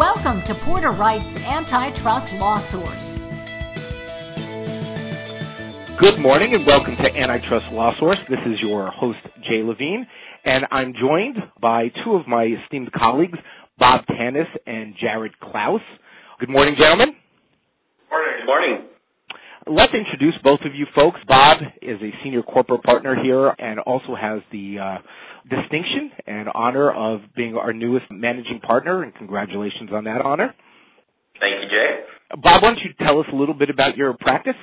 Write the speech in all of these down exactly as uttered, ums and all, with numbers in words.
Welcome to Porter Wright's Antitrust Law Source. Good morning and welcome to Antitrust Law Source. This is your host, Jay Levine, and I'm joined by two of my esteemed colleagues, Bob Tanis and Jared Klaus. Good morning, gentlemen. Good morning. Good morning. Let's introduce both of you folks. Bob is a senior corporate partner here and also has the uh, distinction and honor of being our newest managing partner, and congratulations on that honor. Thank you, Jay. Bob, why don't you tell us a little bit about your practice?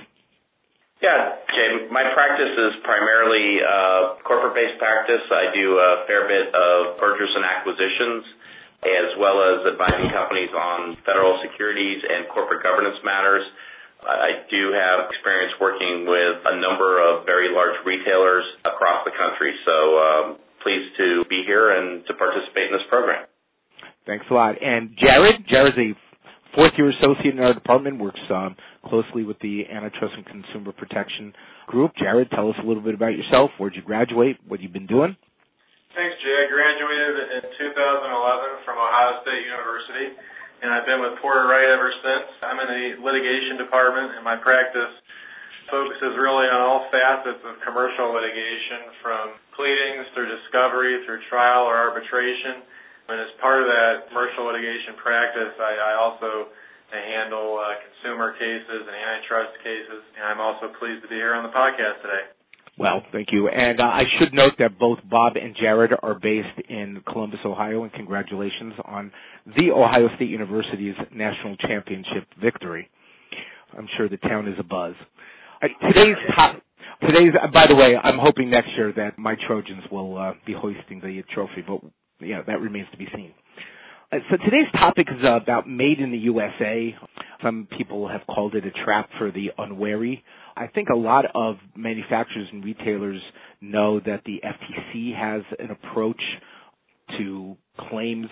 Yeah, Jay, my practice is primarily uh, corporate-based practice. I do a fair bit of mergers and acquisitions, as well as advising companies on federal securities and corporate governance matters. I do have experience working with a number of very large retailers across the country, so um, pleased to be here and to participate in this program. Thanks a lot. And Jared, Jared's a fourth-year associate in our department, works um, closely with the Antitrust and Consumer Protection Group. Jared, tell us a little bit about yourself. Where did you graduate? What have you been doing? Thanks, Jay. I graduated in two thousand eleven from Ohio State University. And I've been with Porter Wright ever since. I'm in the litigation department, and my practice focuses really on all facets of commercial litigation, from pleadings through discovery, through trial or arbitration. And as part of that commercial litigation practice, I, I also handle uh, consumer cases and antitrust cases, and I'm also pleased to be here on the podcast today. Well, thank you. And uh, I should note that both Bob and Jared are based in Columbus, Ohio, and congratulations on the Ohio State University's national championship victory. I'm sure the town is abuzz. Uh, today's top, today's, uh, by the way, I'm hoping next year that my Trojans will uh, be hoisting the trophy, but yeah, that remains to be seen. Uh, so today's topic is uh, about Made in the U S A. Some people have called it a trap for the unwary. I think a lot of manufacturers and retailers know that the F T C has an approach to claims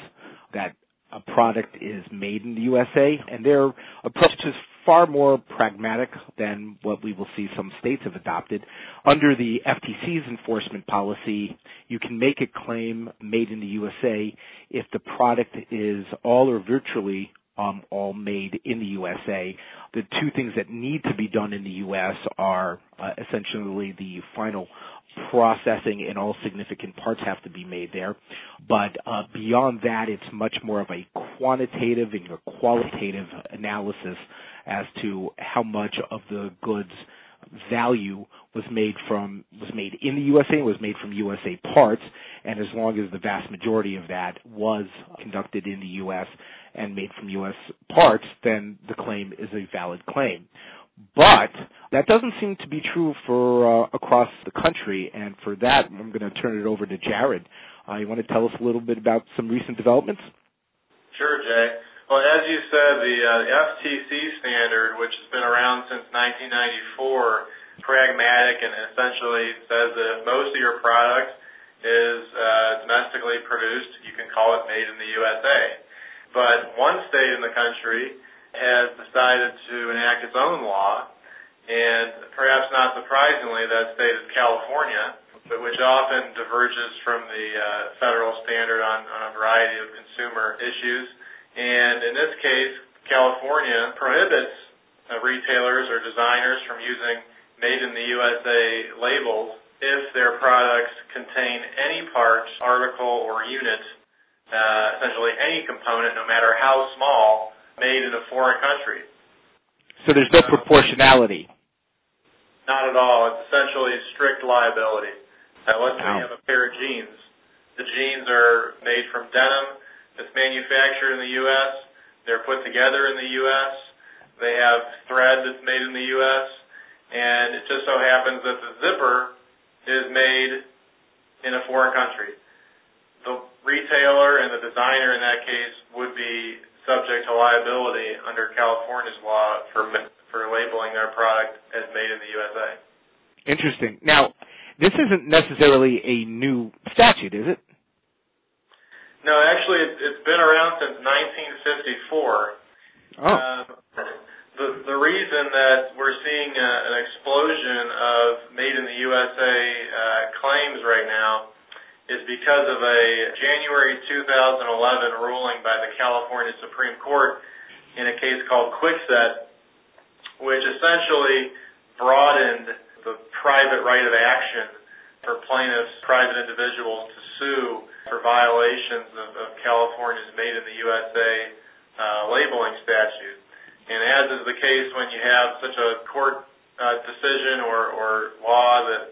that a product is made in the U S A, and their approach is far more pragmatic than what we will see some states have adopted. Under the F T C's enforcement policy, you can make a claim made in the U S A if the product is all or virtually Um, all made in the U S A. The two things that need to be done in the U S are uh, essentially the final processing and all significant parts have to be made there. But uh, beyond that, it's much more of a quantitative and a qualitative analysis as to how much of the goods value was made from was made in the U S A, was made from U S A parts, and as long as the vast majority of that was conducted in the U S and made from U S parts, then the claim is a valid claim. But that doesn't seem to be true for uh, across the country, and for that, I'm going to turn it over to Jared. Uh, you want to tell us a little bit about some recent developments? Sure, Jay. Well, as you said, the uh, F T C standard, which has been around since nineteen ninety-four, pragmatic and essentially says that if most of your product is uh, domestically produced, you can call it made in the U S A. But one state in the country has decided to enact its own law, and perhaps not surprisingly, that state is California, but which often diverges from the uh, federal standard on, on a variety of consumer issues. And in this case, California prohibits uh, retailers or designers from using made in the U S A labels if their products contain any part, article, or unit, uh, essentially any component, no matter how small, made in a foreign country. So there's no proportionality? Not at all. It's essentially strict liability. Now, let's say you have a pair of jeans. The jeans are made from denim. It's manufactured in the U S. They're put together in the U S. They have thread that's made in the U S. And it just so happens that the zipper is made in a foreign country. The retailer and the designer in that case would be subject to liability under California's law for for labeling their product as made in the U S A. Interesting. Now, this isn't necessarily a new statute, is it? No, actually, it's been around since nineteen fifty-four. Oh. Uh, the, the reason that we're seeing a, an explosion of made in the U S A uh, claims right now is because of a January two thousand eleven ruling by the California Supreme Court in a case called Quickset, which essentially broadened the private right of action for plaintiffs, private individuals, to sue for violations of, of California's Made in the U S A uh, labeling statute. And as is the case when you have such a court uh, decision or, or law that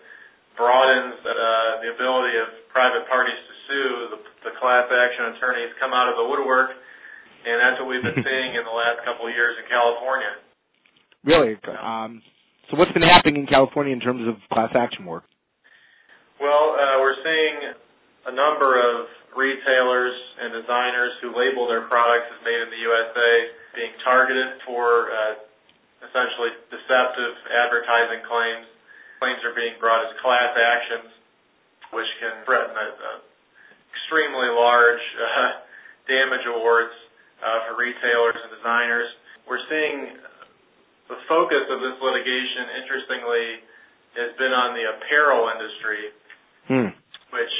broadens uh, the ability of private parties to sue, the, the class action attorneys come out of the woodwork, and that's what we've been seeing in the last couple of years in California. Really? Um, so what's been happening in California in terms of class action work? Well, uh, we're seeing a number of retailers and designers who label their products as made in the U S A being targeted for uh, essentially deceptive advertising claims. Claims are being brought as class actions, which can threaten a, a extremely large uh, damage awards uh, for retailers and designers. We're seeing the focus of this litigation, interestingly, has been on the apparel industry, hmm. which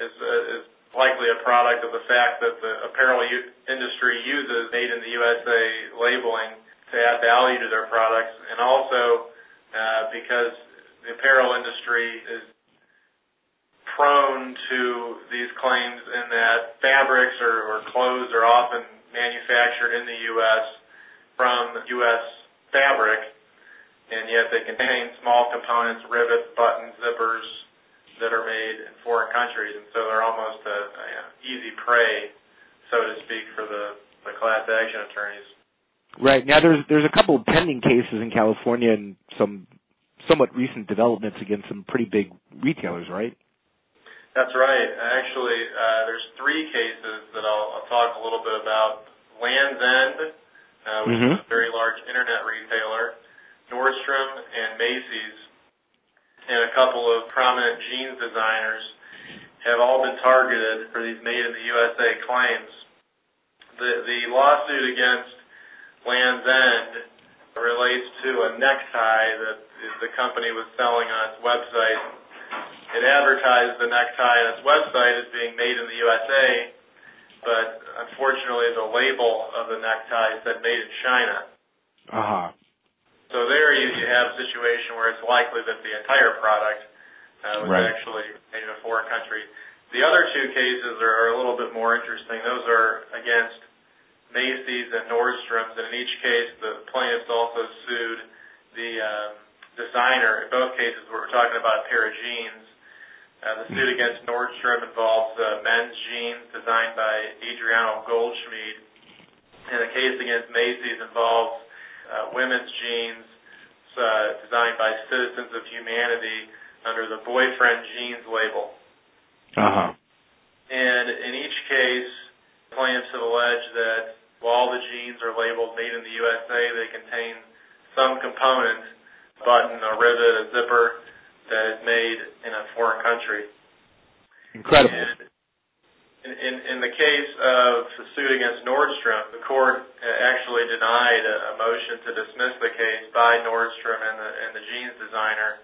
is, uh, is likely a product of the fact that the apparel u- industry uses made in the U S A labeling to add value to their products, and also uh, because the apparel industry is prone to these claims in that fabrics or, or clothes are often manufactured in the U S from U S fabric, and yet they contain small components, rivets, buttons, zippers, that are made in foreign countries, and so they're almost a, a easy prey, so to speak, for the, the class action attorneys. Right. Now, there's there's a couple of pending cases in California and some somewhat recent developments against some pretty big retailers, right? That's right. Actually, uh, there's three cases that I'll, I'll talk a little bit about. Lands' End, uh, which mm-hmm. is a very large Internet retailer, Nordstrom, and Macy's, and a couple of prominent jeans designers have all been targeted for these Made in the U S A claims. The, the lawsuit against Lands' End relates to a necktie that the company was selling on its website. It advertised the necktie on its website as being made in the U S A, but unfortunately the label of the necktie said made in China. Uh-huh. So there you, you have a situation where it's likely that the entire product uh, was right. actually made in a foreign country. The other two cases are a little bit more interesting. Those are against Macy's and Nordstrom's, and in each case the plaintiffs also sued the um, designer. In both cases we're talking about a pair of jeans. Uh, the suit against Nordstrom involves uh, men's jeans designed by Adriano Goldschmied, and the case against Macy's involves uh, women's jeans uh, designed by Citizens of Humanity under the boyfriend jeans label. Uh-huh. And in each case, plaintiffs have alleged that while the jeans are labeled made in the U S A, they contain some component, a button, a rivet, a zipper, that is made in a foreign country. Incredible. And in, in, in the case of the suit against Nordstrom, the court actually denied a, a motion to dismiss the case by Nordstrom and the, and the jeans designer.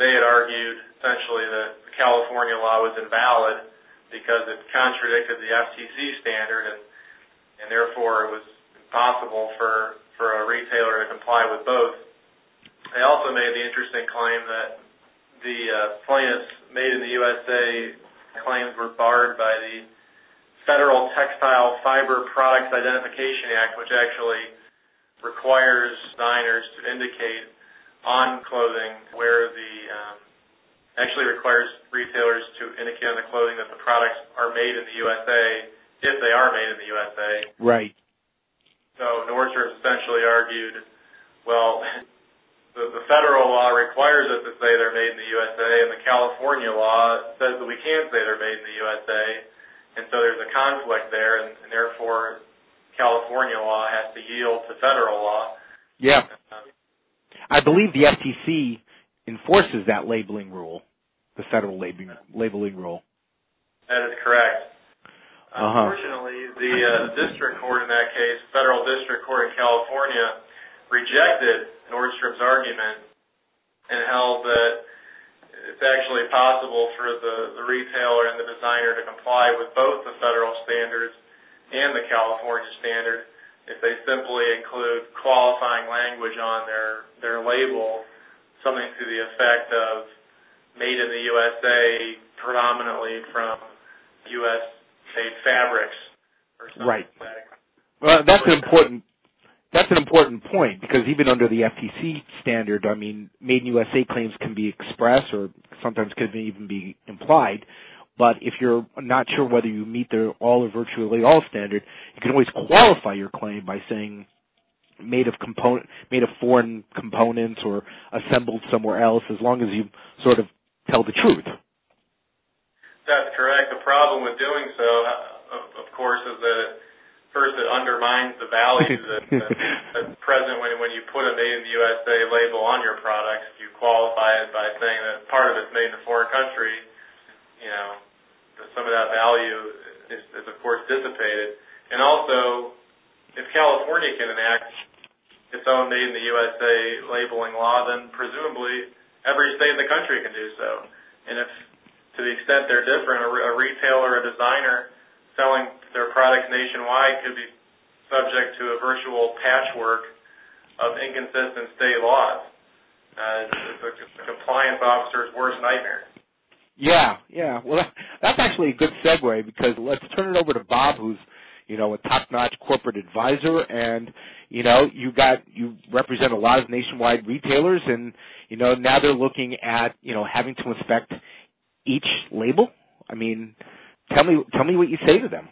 They had argued essentially that the California law was invalid because it contradicted the F T C standard, and, and therefore it was impossible for, for a retailer to comply with both. They also made the interesting claim that the uh, plaintiffs' Made in the U S A claims were barred by the Federal Textile Fiber Products Identification Act, which actually requires designers to indicate on clothing where the um, actually requires retailers to indicate on the clothing that the products are made in the U S A if they are made in the U S A. Right. So Nordstrom essentially argued, well, The, the federal law requires us to say they're made in the U S A, and the California law says that we can't say they're made in the U S A, and so there's a conflict there, and, and therefore California law has to yield to federal law. Yeah. Um, I believe the F T C enforces that labeling rule, the federal labeling, labeling rule. That is correct. Uh-huh. Unfortunately, the uh, district court in that case, federal district court in California, rejected Nordstrom's argument and held that it's actually possible for the, the retailer and the designer to comply with both the federal standards and the California standard if they simply include qualifying language on their, their label, something to the effect of made in the U S A predominantly from U S-made fabrics or something right. like that. Well, that's an important that's an important point, because even under the F T C standard, I mean, made in U S A claims can be expressed or sometimes could even be implied. But if you're not sure whether you meet the all or virtually all standard, you can always qualify your claim by saying made of component, made of foreign components or assembled somewhere else, as long as you sort of tell the truth. That's correct. The problem with doing so, of course, is that it, first, it undermines the value that, that, that's present when, when you put a made in the U S A label on your products. You qualify it by saying that part of it's made in a foreign country. You know, some of that value is, is of course, dissipated. And also, if California can enact its own made in the U S A labeling law, then presumably every state in the country can do so. And if, to the extent they're different, a, a retailer or a designer selling their products nationwide could be subject to a virtual patchwork of inconsistent state laws. Uh, it's a, it's a compliance officer's worst nightmare. Yeah, yeah. Well, that's actually a good segue, because let's turn it over to Bob, who's, you know, a top-notch corporate advisor, and, you know, you got you represent a lot of nationwide retailers, and, you know, now they're looking at, you know, having to inspect each label. I mean, Tell me, tell me what you say to them.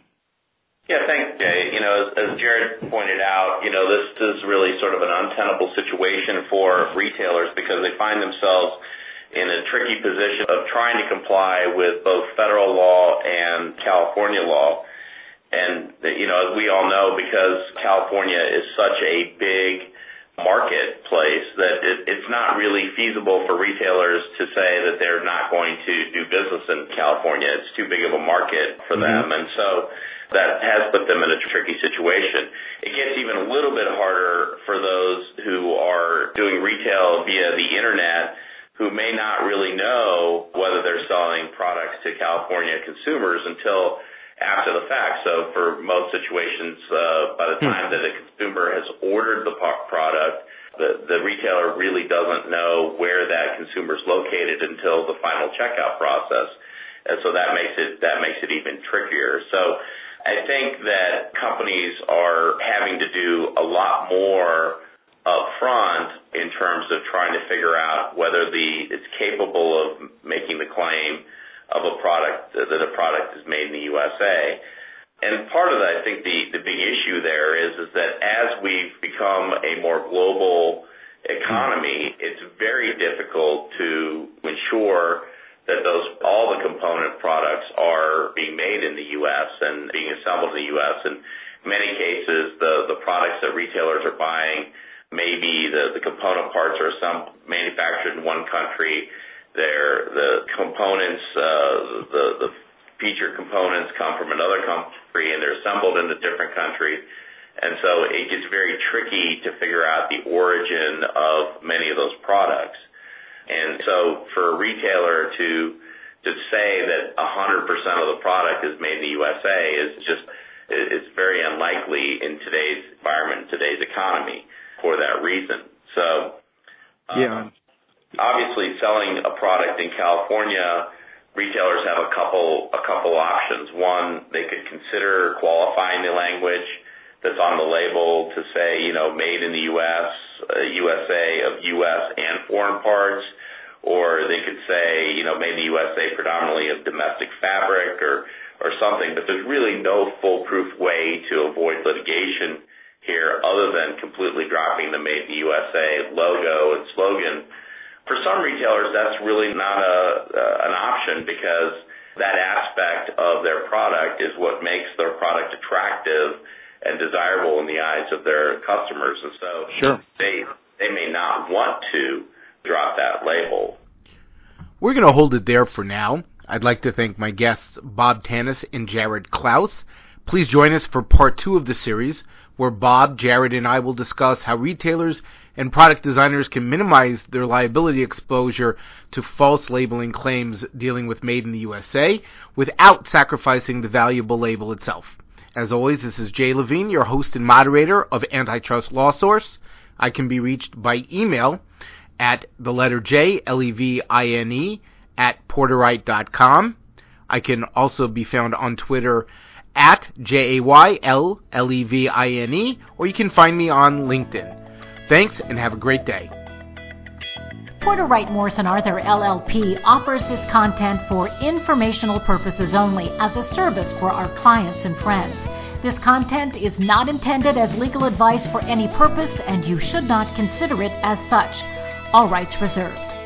Yeah, thanks, Jay. You know, as, as Jared pointed out, you know, this is really sort of an untenable situation for retailers, because they find themselves in a tricky position of trying to comply with both federal law and California law. And, you know, as we all know, because California is such a big marketplace, that it, it's not really feasible for retailers to say that they're not going to do business in California. It's too big of a market for mm-hmm. them, and so that has put them in a tricky situation. It gets even a little bit harder for those who are doing retail via the internet, who may not really know whether they're selling products to California consumers until after the fact. So for most situations, uh, by the time that a consumer has ordered the product, the, the retailer really doesn't know where that consumer is located until the final checkout process. And so that makes it, that makes it even trickier. So I think that companies are having to do a lot more up front in terms of trying to figure out whether the it's capable of making the claim of a product, that a product is made in the U S A. And part of that, I think the, the big issue there is, is that as we've become a more global economy, it's very difficult to ensure that those, all the component products are being made in the U S and being assembled in the U S. And in many cases, the, the products that retailers are buying, maybe the, the component parts are some manufactured in one country. They're, the components, uh, the, the feature components come from another country, and they're assembled in a different country. And so it gets very tricky to figure out the origin of many of those products. And so for a retailer to to say that one hundred percent of the product is made in the U S A is just, it's very unlikely in today's environment, today's economy, for that reason. So um, yeah. Obviously, selling a product in California, retailers have a couple a couple options. One, they could consider qualifying the language that's on the label to say, you know, made in the U S, uh, U S A of U S and foreign parts, or they could say, you know, made in the U S A predominantly of domestic fabric or, or something. But there's really no foolproof way to avoid litigation here other than completely dropping the made in the U S A logo and slogan. For some retailers, that's really not a, uh, an option, because that aspect of their product is what makes their product attractive and desirable in the eyes of their customers. And so sure. they they may not want to drop that label. We're going to hold it there for now. I'd like to thank my guests, Bob Tanis and Jared Klaus. Please join us for part two of this series, where Bob, Jared, and I will discuss how retailers and product designers can minimize their liability exposure to false labeling claims dealing with Made in the U S A without sacrificing the valuable label itself. As always, this is Jay Levine, your host and moderator of Antitrust Law Source. I can be reached by email at the letter J, L E V I N E, at porter wright dot com. I can also be found on Twitter at J A Y L L E V I N E, or you can find me on LinkedIn. Thanks, and have a great day. Porter Wright Morris and Arthur L L P offers this content for informational purposes only as a service for our clients and friends. This content is not intended as legal advice for any purpose, and you should not consider it as such. All rights reserved.